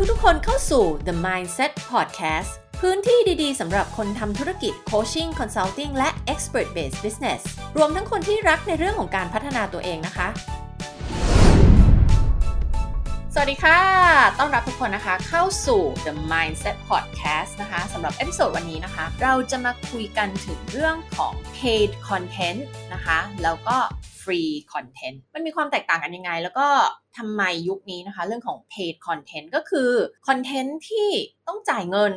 ทุกๆคนเข้าสู่ The Mindset Podcast พื้นที่ดีๆสำหรับคนทำธุรกิจ Coaching, Consulting และ Expert Based Business รวมทั้งคนที่รักในเรื่องของการพัฒนาตัวเองนะคะสวัสดีค่ะต้อนรับทุกคนนะคะเข้าสู่ The Mindset Podcast นะคะสำหรับเอพิโซดวันนี้นะคะเราจะมาคุยกันถึงเรื่องของ Paid Content นะคะแล้วก็ Free Content มันมีความแตกต่างกันยังไงแล้วก็ทำไมยุคนี้นะคะเรื่องของ Paid Content ก็คือ Content ที่ต้องจ่ายเงิน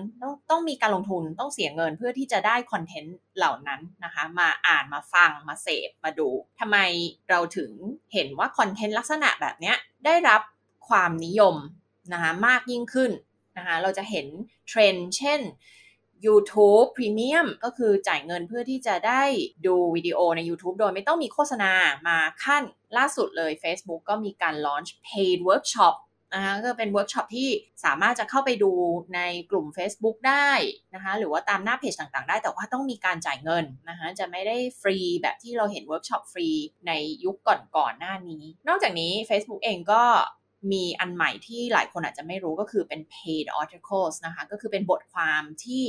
ต้องมีการลงทุนต้องเสียเงินเพื่อที่จะได้ Content เหล่านั้นนะคะมาอ่านมาฟังมาเสพมาดูทำไมเราถึงเห็นว่า Content ลักษณะแบบเนี้ยได้รับความนิยมนะคะมากยิ่งขึ้นนะคะเราจะเห็นเทรนด์เช่น YouTube Premium ก็คือจ่ายเงินเพื่อที่จะได้ดูวิดีโอใน YouTube โดยไม่ต้องมีโฆษณามาขั้นล่าสุดเลย Facebook ก็มีการ launch paid workshop นะคะก็เป็น workshop ที่สามารถจะเข้าไปดูในกลุ่ม Facebook ได้นะคะหรือว่าตามหน้าเพจต่างๆได้แต่ว่าต้องมีการจ่ายเงินนะคะจะไม่ได้ฟรีแบบที่เราเห็น workshop ฟรีในยุคก่อนๆหน้านี้นอกจากนี้ Facebook เองก็มีอันใหม่ที่หลายคนอาจจะไม่รู้ก็คือเป็น paid articles นะคะก็คือเป็นบทความที่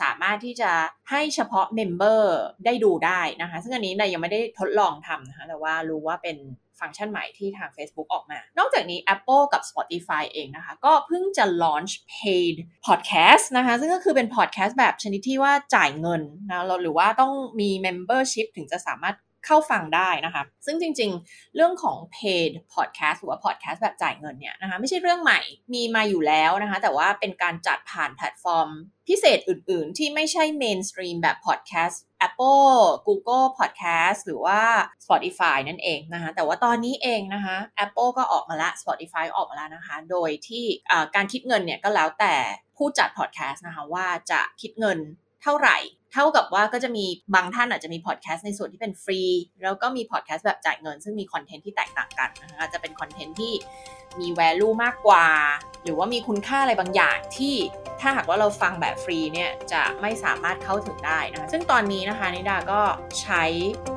สามารถที่จะให้เฉพาะเมมเบอร์ได้ดูได้นะคะซึ่งอันนี้เรายังไม่ได้ทดลองทำนะคะแต่ว่ารู้ว่าเป็นฟังก์ชันใหม่ที่ทาง Facebook ออกมานอกจากนี้ Apple กับ Spotify เองนะคะก็เพิ่งจะ launch paid podcast นะคะซึ่งก็คือเป็น podcast แบบชนิดที่ว่าจ่ายเงินนะหรือว่าต้องมี membership ถึงจะสามารถเข้าฟังได้นะคะซึ่งจริงๆเรื่องของ paid podcast หรือว่า podcast แบบจ่ายเงินเนี่ยนะคะไม่ใช่เรื่องใหม่มีมาอยู่แล้วนะคะแต่ว่าเป็นการจัดผ่านแพลตฟอร์มพิเศษอื่นๆที่ไม่ใช่ mainstream แบบ podcast Apple Google Podcast หรือว่า Spotify นั่นเองนะคะแต่ว่าตอนนี้เองนะคะ Apple ก็ออกมาละ Spotify ออกมาแล้วนะคะโดยที่การคิดเงินเนี่ยก็แล้วแต่ผู้จัด podcast นะคะว่าจะคิดเงินเท่าไหร่เท่ากับว่าก็จะมีบางท่านอาจจะมีพอดแคสต์ในส่วนที่เป็นฟรีแล้วก็มีพอดแคสต์แบบจ่ายเงินซึ่งมีคอนเทนต์ที่แตกต่างกันนะคะอาจจะเป็นคอนเทนต์ที่มี value มากกว่าหรือว่ามีคุณค่าอะไรบางอย่างที่ถ้าหากว่าเราฟังแบบฟรีเนี่ยจะไม่สามารถเข้าถึงได้นะคะซึ่งตอนนี้นะคะนิดาก็ใช้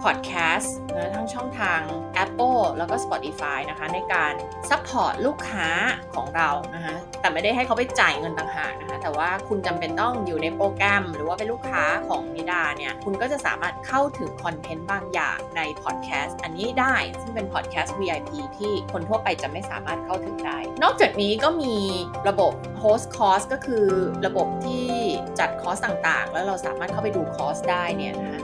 พอดแคสต์ทั้งช่องทาง Apple แล้วก็ Spotify นะคะในการซัพพอร์ตลูกค้าของเรานะคะแต่ไม่ได้ให้เขาไปจ่ายเงินต่างหากนะคะแต่ว่าคุณจำเป็นต้องอยู่ในโปรแกรมหรือว่าเป็นลูกค้าของนิดาเนี่ยคุณก็จะสามารถเข้าถึงคอนเทนต์บางอย่างในพอดแคสต์อันนี้ได้ซึ่งเป็นพอดแคสต์ VIP ที่คนทั่วไปจะไม่สามารถเข้าถึงได้นอกจากนี้ก็มีระบบ host course ก็คือระบบที่จัดคอร์สต่างๆแล้วเราสามารถเข้าไปดูคอร์สได้เนี่ยนะคะ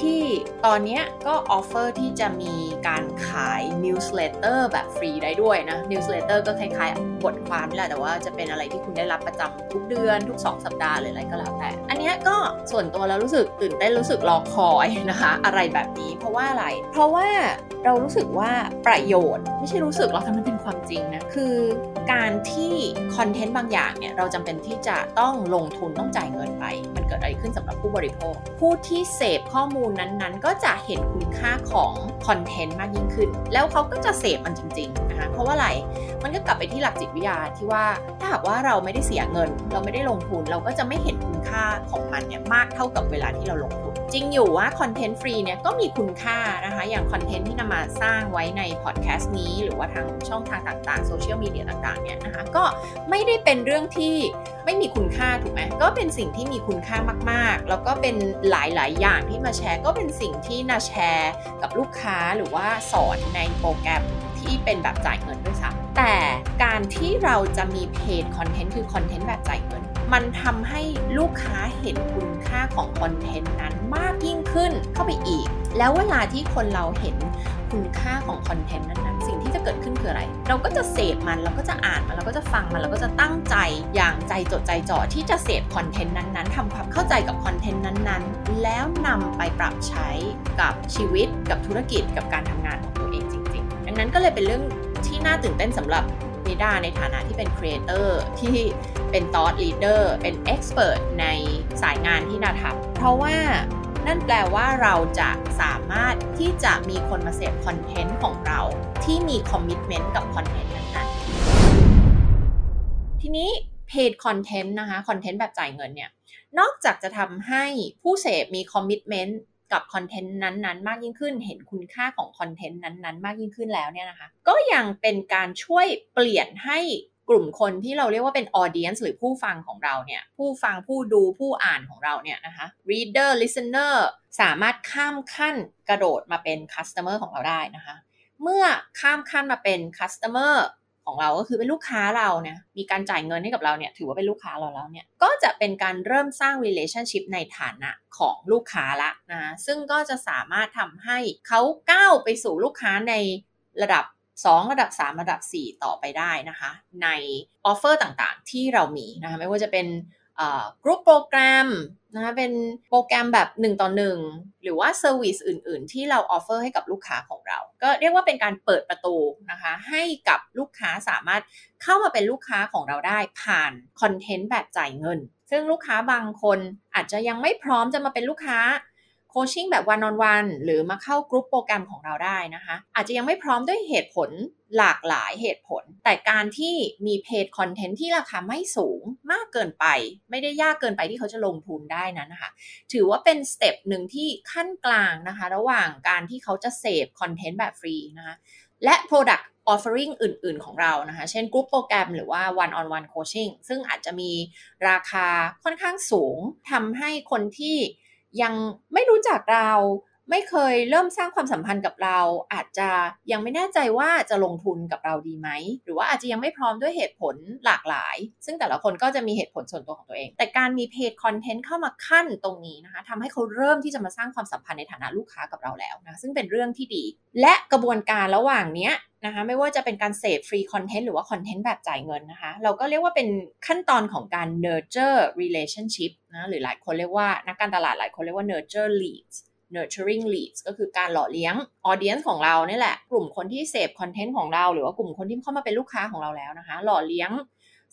ที่ตอนนี้ก็ออฟเฟอร์ที่จะมีการขายนิวส์เลเตอร์แบบฟรีได้ด้วยนะนิวส์เลเตอร์ก็คล้ายๆบทความนี่แหละแต่ว่าจะเป็นอะไรที่คุณได้รับประจำทุกเดือนทุก2สัปดาห์หรืออะไรก็แล้วแต่อันนี้ก็ส่วนตัวแล้วรู้สึกตื่นเต้นรู้สึกรอคอยนะคะอะไรแบบนี้เพราะว่าอะไรเพราะว่าเรารู้สึกว่าประโยชน์ไม่ใช่รู้สึกหรอกค่ะมันเป็นความจริงนะคือการที่คอนเทนต์บางอย่างเนี่ยเราจำเป็นที่จะต้องลงทุนต้องจ่ายเงินไปมันเกิดอะไรขึ้นสำหรับผู้บริโภคผู้ที่เสพข้อมูลนั้นๆก็จะเห็นคุณค่าของคอนเทนต์มากยิ่งขึ้นแล้วเขาก็จะเสพมันจริงๆนะคะเพราะว่าอะไรมันก็กลับไปที่หลักจิตวิทยาที่ว่าถ้าหากว่าเราไม่ได้เสียเงินเราไม่ได้ลงทุนเราก็จะไม่เห็นคุณค่าของมันเนี่ยมากเท่ากับเวลาที่เราลงทุนจริงอยู่ว่าคอนเทนต์ฟรีเนี่ยก็มีคุณค่านะคะอย่างคอนเทนต์ที่นำมาสร้างไว้ในพอดแคสต์นี้หรือว่าทางช่องทางต่างๆโซเชียลมีเดียต่างๆเนี่ยนะคะก็ไม่ได้เป็นเรื่องที่ไม่มีคุณค่าถูกไหมก็เป็นสิ่งที่มีคุณค่ามากๆแล้วก็เป็นหลายๆอย่างที่มาแชร์ก็เป็นสิ่งที่น่าแชร์กับลูกค้าหรือว่าสอนในโปรแกรมที่เป็นแบบจ่ายเงินด้วยซ้ำแต่การที่เราจะมีเพจคอนเทนต์คือคอนเทนต์แบบจ่ายเงินมันทำให้ลูกค้าเห็นคุณค่าของคอนเทนต์นั้นมากยิ่งขึ้นเข้าไปอีกแล้วเวลาที่คนเราเห็นคุณค่าของคอนเทนต์นั้นสิ่งที่จะเกิดขึ้นคืออะไรเราก็จะเสพมันเราก็จะอ่านมันเราก็จะฟังมันเราก็จะตั้งใจอย่างใจจดใจจ่อที่จะเสพคอนเทนต์นั้นๆทำความเข้าใจกับคอนเทนต์นั้นๆแล้วนำไปปรับใช้กับชีวิตกับธุรกิจกับการทำงานของตัวเองจริงๆดังนั้นก็เลยเป็นเรื่องที่น่าตื่นเต้นสำหรับนิดาในฐานะที่เป็นครีเอเตอร์ที่เป็นทอทลีดเดอร์เป็นเอ็กซ์เพิร์ทในสายงานที่นาทำเพราะว่านั่นแปลว่าเราจะสามารถที่จะมีคนมาเสพคอนเทนต์ของเราที่มีคอมมิตเมนต์กับคอนเทนต์นั้นๆทีนี้เพจคอนเทนต์นะคะคอนเทนต์แบบจ่ายเงินเนี่ยนอกจากจะทำให้ผู้เสพมีคอมมิตเมนต์กับคอนเทนต์นั้นๆมากยิ่งขึ้นเห็นคุณค่าของคอนเทนต์นั้นๆมากยิ่งขึ้นแล้วเนี่ยนะคะก็ยังเป็นการช่วยเปลี่ยนให้ก กลุ่มคนที่เราเรียกว่าเป็น audience หรือผู้ฟังของเราเนี่ยผู้ฟังผู้ดูผู้อ่านของเราเนี่ยนะคะ reader listener สามารถข้ามขั้นกระโดดมาเป็น customer ของเราได้นะคะเมื่อข้ามขั้นมาเป็น customer ของเราก็คือเป็นลูกค้าเราเนี่ยมีการจ่ายเงินให้กับเราเนี่ยถือว่าเป็นลูกค้าเราแล้วเนี่ยก็จะเป็นการเริ่มสร้าง relationship ในฐานะของลูกค้าละนะซึ่งก็จะสามารถทำให้เขาก้าวไปสู่ลูกค้าในระดับ2ระดับ3ระดับ4ต่อไปได้นะคะในออฟเฟอร์ต่างๆที่เรามีนะคะไม่ว่าจะเป็นกรุ๊ปโปรแกรมนะคะเป็นโปรแกรมแบบ1ต่อ1หรือว่าเซอร์วิสอื่นๆที่เราออฟเฟอร์ให้กับลูกค้าของเราก็เรียกว่าเป็นการเปิดประตูนะคะให้กับลูกค้าสามารถเข้ามาเป็นลูกค้าของเราได้ผ่านคอนเทนต์แบบจ่ายเงินซึ่งลูกค้าบางคนอาจจะยังไม่พร้อมจะมาเป็นลูกค้าโคชชิ่งแบบวันออนวันหรือมาเข้ากรุ๊ปโปรแกรมของเราได้นะคะอาจจะยังไม่พร้อมด้วยเหตุผลหลากหลายเหตุผลแต่การที่มีเพจคอนเทนต์ที่ราคาไม่สูงมากเกินไปไม่ได้ยากเกินไปที่เขาจะลงทุนได้นั้นนะคะถือว่าเป็นสเต็ปหนึ่งที่ขั้นกลางนะคะระหว่างการที่เขาจะเสพคอนเทนต์แบบฟรีนะคะและ product offering อื่นๆของเรานะคะเช่นกรุ๊ปโปรแกรมหรือว่า one on one coaching ซึ่งอาจจะมีราคาค่อนข้างสูงทำให้คนที่ยังไม่รู้จักเราไม่เคยเริ่มสร้างความสัมพันธ์กับเราอาจจะยังไม่แน่ใจว่าจะลงทุนกับเราดีไหมหรือว่าอาจจะยังไม่พร้อมด้วยเหตุผลหลากหลายซึ่งแต่ละคนก็จะมีเหตุผลส่วนตัวของตัวเองแต่การมีเพจคอนเทนต์เข้ามาขั้นตรงนี้นะคะทำให้เขาเริ่มที่จะมาสร้างความสัมพันธ์ในฐานะลูกค้ากับเราแล้วนะซึ่งเป็นเรื่องที่ดีและกระบวนการระหว่างเนี้ยนะคะไม่ว่าจะเป็นการเสพฟรีคอนเทนต์หรือว่าคอนเทนต์แบบจ่ายเงินนะคะเราก็เรียกว่าเป็นขั้นตอนของการ nurture relationship นะหรือหลายคนเรียกว่านักการตลาดหลายคนเรียกว่า nurture leads nurturing leads ก็คือการหล่อเลี้ยง audience ของเราเนี่ยแหละกลุ่มคนที่เสพคอนเทนต์ของเราหรือว่ากลุ่มคนที่เข้ามาเป็นลูกค้าของเราแล้วนะคะหล่อเลี้ยง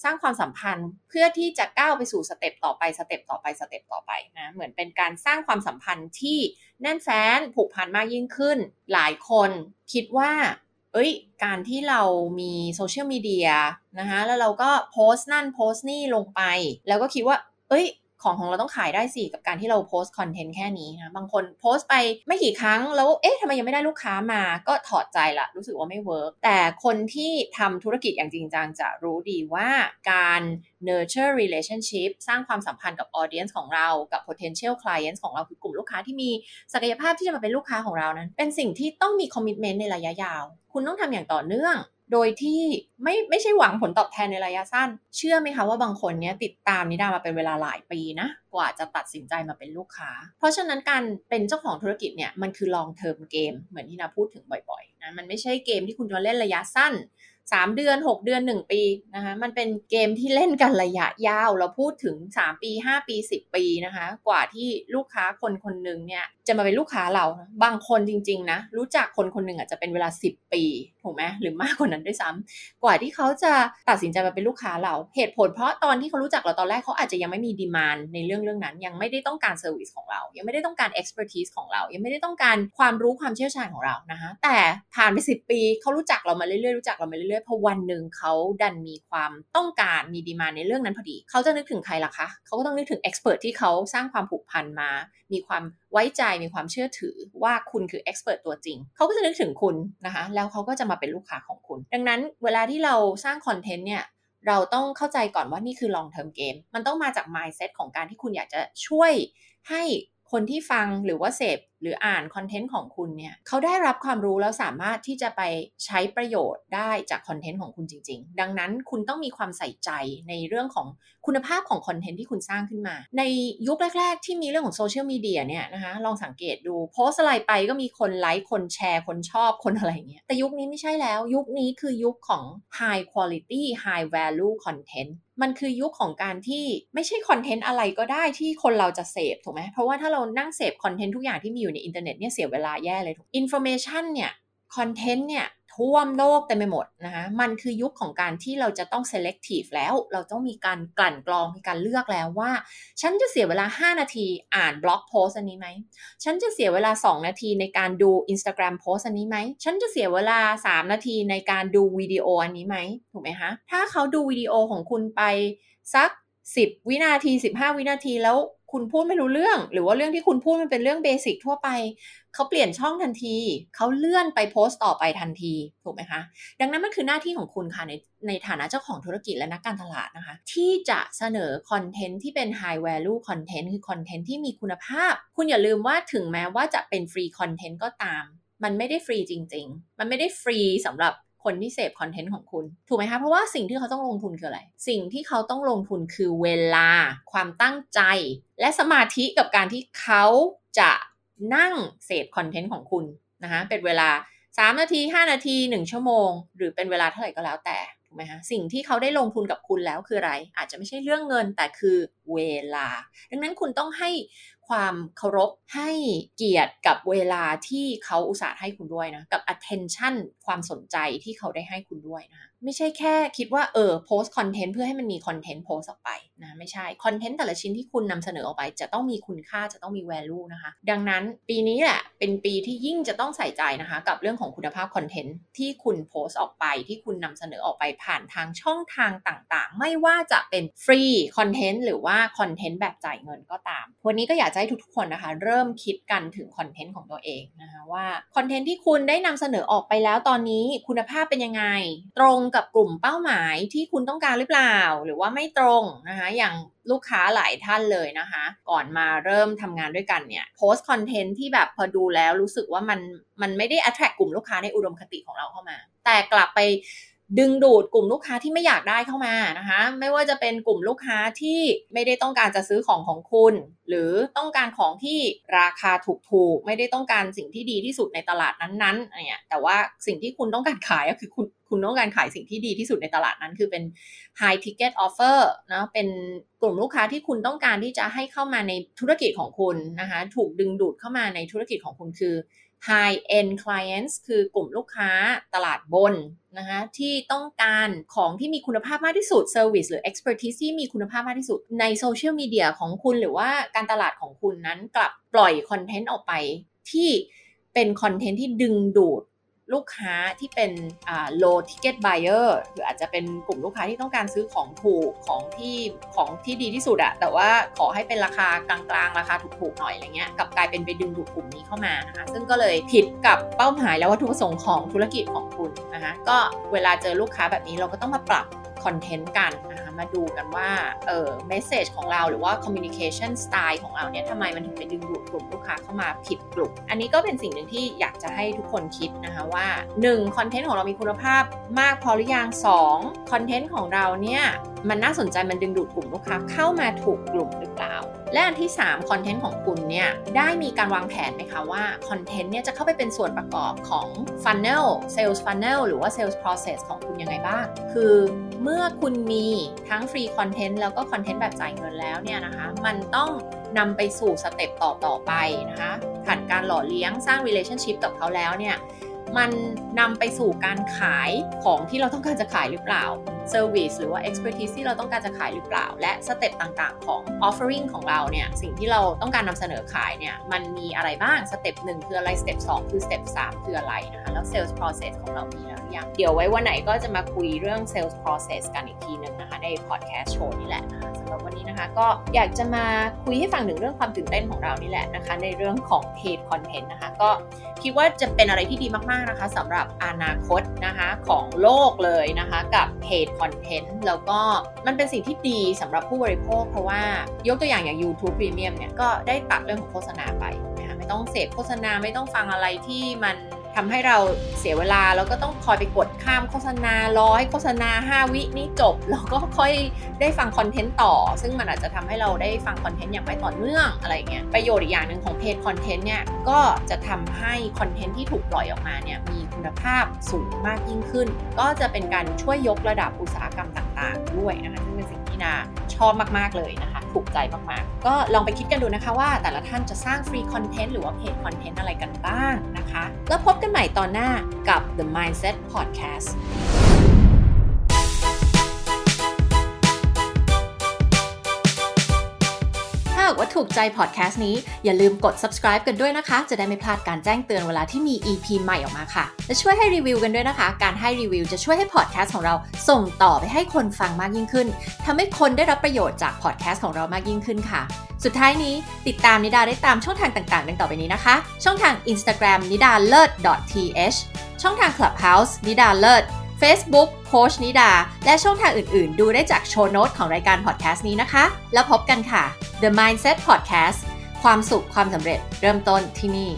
สร้างความสัมพันธ์เพื่อที่จะก้าวไปสู่สเต็ปต่อไปสเต็ปต่อไปสเต็ปต่อไปนะเหมือนเป็นการสร้างความสัมพันธ์ที่แน่นแฟ้นผูกพันมากยิ่งขึ้นหลายคนคิดว่าการที่เรามีโซเชียลมีเดียนะคะแล้วเราก็โพสต์นั่นโพสต์นี่ลงไปแล้วก็คิดว่าของเราต้องขายได้สิกับการที่เราโพสต์คอนเทนต์แค่นี้นะบางคนโพสต์ไปไม่กี่ครั้งแล้วทำไมยังไม่ได้ลูกค้ามาก็ถอดใจละรู้สึกว่าไม่เวิร์กแต่คนที่ทำธุรกิจอย่างจริงจังจะรู้ดีว่าการ nurture relationship สร้างความสัมพันธ์กับ audience ของเรากับ potential clients ของเราคือกลุ่มลูกค้าที่มีศักยภาพที่จะมาเป็นลูกค้าของเรานั้นเป็นสิ่งที่ต้องมี commitment ในระยะยาวคุณต้องทำอย่างต่อเนื่องโดยที่ไม่ใช่หวังผลตอบแทนในระยะสั้นเชื่อไหมคะว่าบางคนเนี่ยติดตามนิดามาเป็นเวลาหลายปีนะกว่าจะตัดสินใจมาเป็นลูกค้าเพราะฉะนั้นการเป็นเจ้าของธุรกิจเนี่ยมันคือ long term game เหมือนที่นิดาพูดถึงบ่อยๆนะมันไม่ใช่เกมที่คุณจะเล่นระยะสั้น3เดือน6เดือน1ปีนะคะมันเป็นเกมที่เล่นกันระยะยาวเราพูดถึง3ปี5ปี10ปีนะคะกว่าที่ลูกค้าคนๆนึงเนี่ยจะมาเป็นลูกค้าเราบางคนจริงๆนะรู้จักคนๆนึงอาจจะเป็นเวลา10ปีถูกมั้ยหรือมากกว่านั้นด้วยซ้ำกว่าที่เขาจะตัดสินใจมาเป็นลูกค้าเราเหตุผลเพราะตอนที่เขารู้จักเราตอนแรกเขาอาจจะยังไม่มีดีมานด์ในเรื่องนั้นยังไม่ได้ต้องการเซอร์วิสของเรายังไม่ได้ต้องการเอ็กซ์เพิร์ทีสของเรายังไม่ได้ต้องการความรู้ความเชี่ยวชาญของเรานะคะแต่ผ่านไป10ปีเขารู้จักเรามาเรื่อยๆรู้จักเรามาเรื่อยพอวันหนึ่งเขาดันมีความต้องการมีดีมานด์ในเรื่องนั้นพอดีเขาจะนึกถึงใครล่ะคะเขาก็ต้องนึกถึงเอ็กซ์เพิร์ทที่เขาสร้างความผูกพันมามีความไว้ใจมีความเชื่อถือว่าคุณคือเอ็กซ์เพิร์ทตัวจริงเขาก็จะนึกถึงคุณนะคะแล้วเขาก็จะมาเป็นลูกค้าของคุณดังนั้นเวลาที่เราสร้างคอนเทนต์เนี่ยเราต้องเข้าใจก่อนว่านี่คือ long term game มันต้องมาจาก mindset ของการที่คุณอยากจะช่วยให้คนที่ฟังหรือว่าเสพหรืออ่านคอนเทนต์ของคุณเนี่ยเขาได้รับความรู้แล้วสามารถที่จะไปใช้ประโยชน์ได้จากคอนเทนต์ของคุณจริงๆดังนั้นคุณต้องมีความใส่ใจในเรื่องของคุณภาพของคอนเทนต์ที่คุณสร้างขึ้นมาในยุคแรกๆที่มีเรื่องของโซเชียลมีเดียเนี่ยนะคะลองสังเกตดูโพสอะไรไปก็มีคนไลค์คนแชร์คนชอบคนอะไรอย่างเงี้ยแต่ยุคนี้ไม่ใช่แล้วยุคนี้คือยุคของ high quality high value contentมันคือยุคของการที่ไม่ใช่คอนเทนต์อะไรก็ได้ที่คนเราจะเสพถูกไหมเพราะว่าถ้าเรานั่งเสพคอนเทนต์ทุกอย่างที่มีอยู่ในอินเทอร์เน็ตเนี่ยเสียเวลาแย่เลยทุก information เนี่ยคอนเทนต์เนี่ยท่วมโลกเต็มไปหมดนะคะมันคือยุคของการที่เราจะต้อง selective แล้วเราต้องมีการกลั่นกรองมีการเลือกแล้วว่าฉันจะเสียเวลา5นาทีอ่านบล็อกโพสอันนี้ไหมฉันจะเสียเวลา2นาทีในการดู Instagram โพสอันนี้ไหมฉันจะเสียเวลา3นาทีในการดูวิดีโออันนี้ไหมถูกไหมคะถ้าเขาดูวิดีโอของคุณไปสัก10 วินาที 15 วินาทีแล้ว คุณพูดไม่รู้เรื่องหรือว่าเรื่องที่คุณพูดมันเป็นเรื่องเบสิกทั่วไปเขาเปลี่ยนช่องทันทีเขาเลื่อนไปโพสต์ต่อไปทันทีถูกไหมคะดังนั้นมันคือหน้าที่ของคุณค่ะในฐานะเจ้าของธุรกิจและนักการตลาดนะคะที่จะเสนอคอนเทนต์ที่เป็น high value content คือคอนเทนต์ที่มีคุณภาพคุณอย่าลืมว่าถึงแม้ว่าจะเป็นฟรีคอนเทนต์ก็ตามมันไม่ได้ฟรีจริงๆมันไม่ได้ฟรีสำหรับคนที่เสพคอนเทนต์ของคุณถูกไหมคะเพราะว่าสิ่งที่เขาต้องลงทุนคืออะไรสิ่งที่เขาต้องลงทุนคือเวลาความตั้งใจและสมาธิกับการที่เขาจะนั่งเสพคอนเทนต์ของคุณนะคะเป็นเวลา3นาที5นาที1ชั่วโมงหรือเป็นเวลาเท่าไหร่ก็แล้วแต่ถูกไหมคะสิ่งที่เขาได้ลงทุนกับคุณแล้วคืออะไรอาจจะไม่ใช่เรื่องเงินแต่คือเวลาดังนั้นคุณต้องให้ความเคารพให้เกียรติกับเวลาที่เขาอุตส่าห์ให้คุณด้วยนะกับ attention ความสนใจที่เขาได้ให้คุณด้วยนะไม่ใช่แค่คิดว่าโพสต์คอนเทนต์เพื่อให้มันมีคอนเทนต์โพสต์ออกไปนะไม่ใช่คอนเทนต์แต่ละชิ้นที่คุณนำเสนอออกไปจะต้องมีคุณค่าจะต้องมี value นะคะดังนั้นปีนี้แหละเป็นปีที่ยิ่งจะต้องใส่ใจนะคะกับเรื่องของคุณภาพคอนเทนต์ที่คุณโพสต์ออกไปที่คุณนำเสนอออกไปผ่านทางช่องทางต่างๆไม่ว่าจะเป็นฟรีคอนเทนต์หรือว่าคอนเทนต์แบบจ่ายเงินก็ตามวันนี้ก็อยากจะให้ทุกๆคนนะคะเริ่มคิดกันถึงคอนเทนต์ของตัวเองนะคะว่าคอนเทนต์ที่คุณได้นำเสนอออกไปแล้วตอนนี้คุณภาพเป็นยังไงตรงกับกลุ่มเป้าหมายที่คุณต้องการหรือเปล่าหรือว่าไม่ตรงนะคะอย่างลูกค้าหลายท่านเลยนะคะก่อนมาเริ่มทำงานด้วยกันเนี่ยโพสต์คอนเทนต์ที่แบบพอดูแล้วรู้สึกว่ามันไม่ได้ attract กลุ่มลูกค้าในอุดมคติของเราเข้ามาแต่กลับไปดึงดูดกลุ่มลูกค้าที่ไม่อยากได้เข้ามานะคะไม่ว่าจะเป็นกลุ่มลูกค้าที่ไม่ได้ต้องการจะซื้อของของคุณหรือต้องการของที่ราคาถูกๆไม่ได้ต้องการสิ่งที่ดีที่สุดในตลาดนั้นๆอะไรเงี้ยแต่ว่าสิ่งที่คุณต้องการขายก็คือคุณต้องการขายสิ่งที่ดีที่สุดในตลาดนั้นคือเป็น high ticket offer นะเป็นกลุ่มลูกค้าที่คุณต้องการที่จะให้เข้ามาในธุรกิจของคุณนะคะถูกดึงดูดเข้ามาในธุรกิจของคุณคือhigh end clients คือกลุ่มลูกค้าตลาดบนนะคะที่ต้องการของที่มีคุณภาพมากที่สุด service หรือ expertise ที่มีคุณภาพมากที่สุดในโซเชียลมีเดียของคุณหรือว่าการตลาดของคุณนั้นกลับปล่อยคอนเทนต์ออกไปที่เป็นคอนเทนต์ที่ดึงดูดลูกค้าที่เป็นlow ticket buyer หรืออาจจะเป็นกลุ่มลูกค้าที่ต้องการซื้อของถูกของที่ดีที่สุดอะแต่ว่าขอให้เป็นราคากลางๆราคาถูกๆหน่อยอะไรเงี้ยกับกลายเป็นไปดึงดูดกลุ่มนี้เข้ามานะคะซึ่งก็เลยผิดกับเป้าหมายและวัตถุประสงค์ของธุรกิจของคุณนะคะก็เวลาเจอลูกค้าแบบนี้เราก็ต้องมาปรับคอนเทนต์กันนะคะมาดูกันว่าเมสเสจของเราหรือว่าคอมมิวนิเคชันสไตล์ของเราเนี่ยทำไมมันถึงไปดึงดูดกลุ่มลูกค้าเข้ามาผิดกลุ่มอันนี้ก็เป็นสิ่งหนึ่งที่อยากจะให้ทุกคนคิดนะคะว่า1คอนเทนต์ของเรามีคุณภาพมากพอหรือยัง2คอนเทนต์ของเราเนี่ยมันน่าสนใจมันดึงดูดกลุ่มลูกค้าเข้ามาถูกกลุ่มหรือเปล่าและอันที่3คอนเทนต์ของคุณเนี่ยได้มีการวางแผนไหมคะว่าคอนเทนต์เนี่ยจะเข้าไปเป็นส่วนประกอบของ funnel sales funnel หรือว่า sales process ของคุณยังไงบ้างคือเมื่อคุณมีทั้งฟรีคอนเทนต์แล้วก็คอนเทนต์แบบจ่ายเงินแล้วเนี่ยนะคะมันต้องนำไปสู่สเต็ปต่อไปนะคะผ่านการหล่อเลี้ยงสร้าง relationship กับเขาแล้วเนี่ยมันนำไปสู่การขายของที่เราต้องการจะขายหรือเปล่า service หรือว่า expertise ที่เราต้องการจะขายหรือเปล่าและสเต็ปต่างๆของ offering ของเราเนี่ยสิ่งที่เราต้องการนำเสนอขายเนี่ยมันมีอะไรบ้างสเต็ป1คืออะไรสเต็ป2คือสเต็ป3คืออะไรนะคะแล้ว sales process ของเรามีแล้วหรือยังเดี๋ยวไว้วันไหนก็จะมาคุยเรื่อง sales process กันอีกทีนึงนะคะใน podcast show นี่แหละนะคะสำหรับวันนี้นะคะก็อยากจะมาคุยให้ฟังถึงเรื่องความตื่นเต้นของเรานี่แหละนะคะในเรื่องของ paid content นะคะก็คิดว่าจะเป็นอะไรที่ดีมากนะคะสำหรับอนาคตนะคะของโลกเลยนะคะกับเพจคอนเทนต์แล้วก็มันเป็นสิ่งที่ดีสำหรับผู้บริโภคเพราะว่ายกตัวอย่างอย่าง YouTube Premium เนี่ยก็ได้ตัดเรื่องของโฆษณาไปนะคะไม่ต้องเสพโฆษณาไม่ต้องฟังอะไรที่มันทำให้เราเสียเวลาแล้วก็ต้องคอยไปกดข้ามโฆษณา100โฆษณา5วินี่จบแล้วก็ค่อยได้ฟังคอนเทนต์ต่อซึ่งมันอาจจะทำให้เราได้ฟังคอนเทนต์อย่างไม่ต่อเนื่องอะไรเงี้ยประโยชน์อีกอย่างนึงของเพจคอนเทนต์เนี่ยก็จะทำให้คอนเทนต์ที่ถูกปล่อยออกมาเนี่ยมีคุณภาพสูงมากยิ่งขึ้นก็จะเป็นการช่วยยกระดับอุตสาหกรรมต่างๆด้วยนะคะซึ่งเป็นสิ่งที่น่าชอบมากๆเลยนะคะถูกใจมากๆก็ลองไปคิดกันดูนะคะว่าแต่ละท่านจะสร้างฟรีคอนเทนต์หรือว่าเพจคอนเทนต์อะไรกันบ้างนะคะแล้วพบกันใหม่ตอนหน้ากับ The Mindset Podcast ากว่าถูกใจพอดแคสต์นี้อย่าลืมกด subscribe กันด้วยนะคะจะได้ไม่พลาดการแจ้งเตือนเวลาที่มี EP ใหม่ออกมาค่ะและช่วยให้รีวิวกันด้วยนะคะการให้รีวิวจะช่วยให้พอดแคสต์ของเราส่งต่อไปให้คนฟังมากยิ่งขึ้นทำให้คนได้รับประโยชน์จากพอดแคสต์ของเรามากยิ่งขึ้นค่ะสุดท้ายนี้ติดตามนิดาได้ตามช่องทางต่างๆดังต่อไปนี้นะคะช่องทาง Instagram นิดาเลิศ .th ช่องทาง Clubhouse นิดาเลิศ Facebook โค้ชนิดาและช่องทางอื่นๆดูได้จากโชว์โน้ตของรายการพอดแคสต์นี้นะคะแล้วพบกันค่ะ The Mindset Podcast ความสุขความสำเร็จเริ่มต้นที่นี่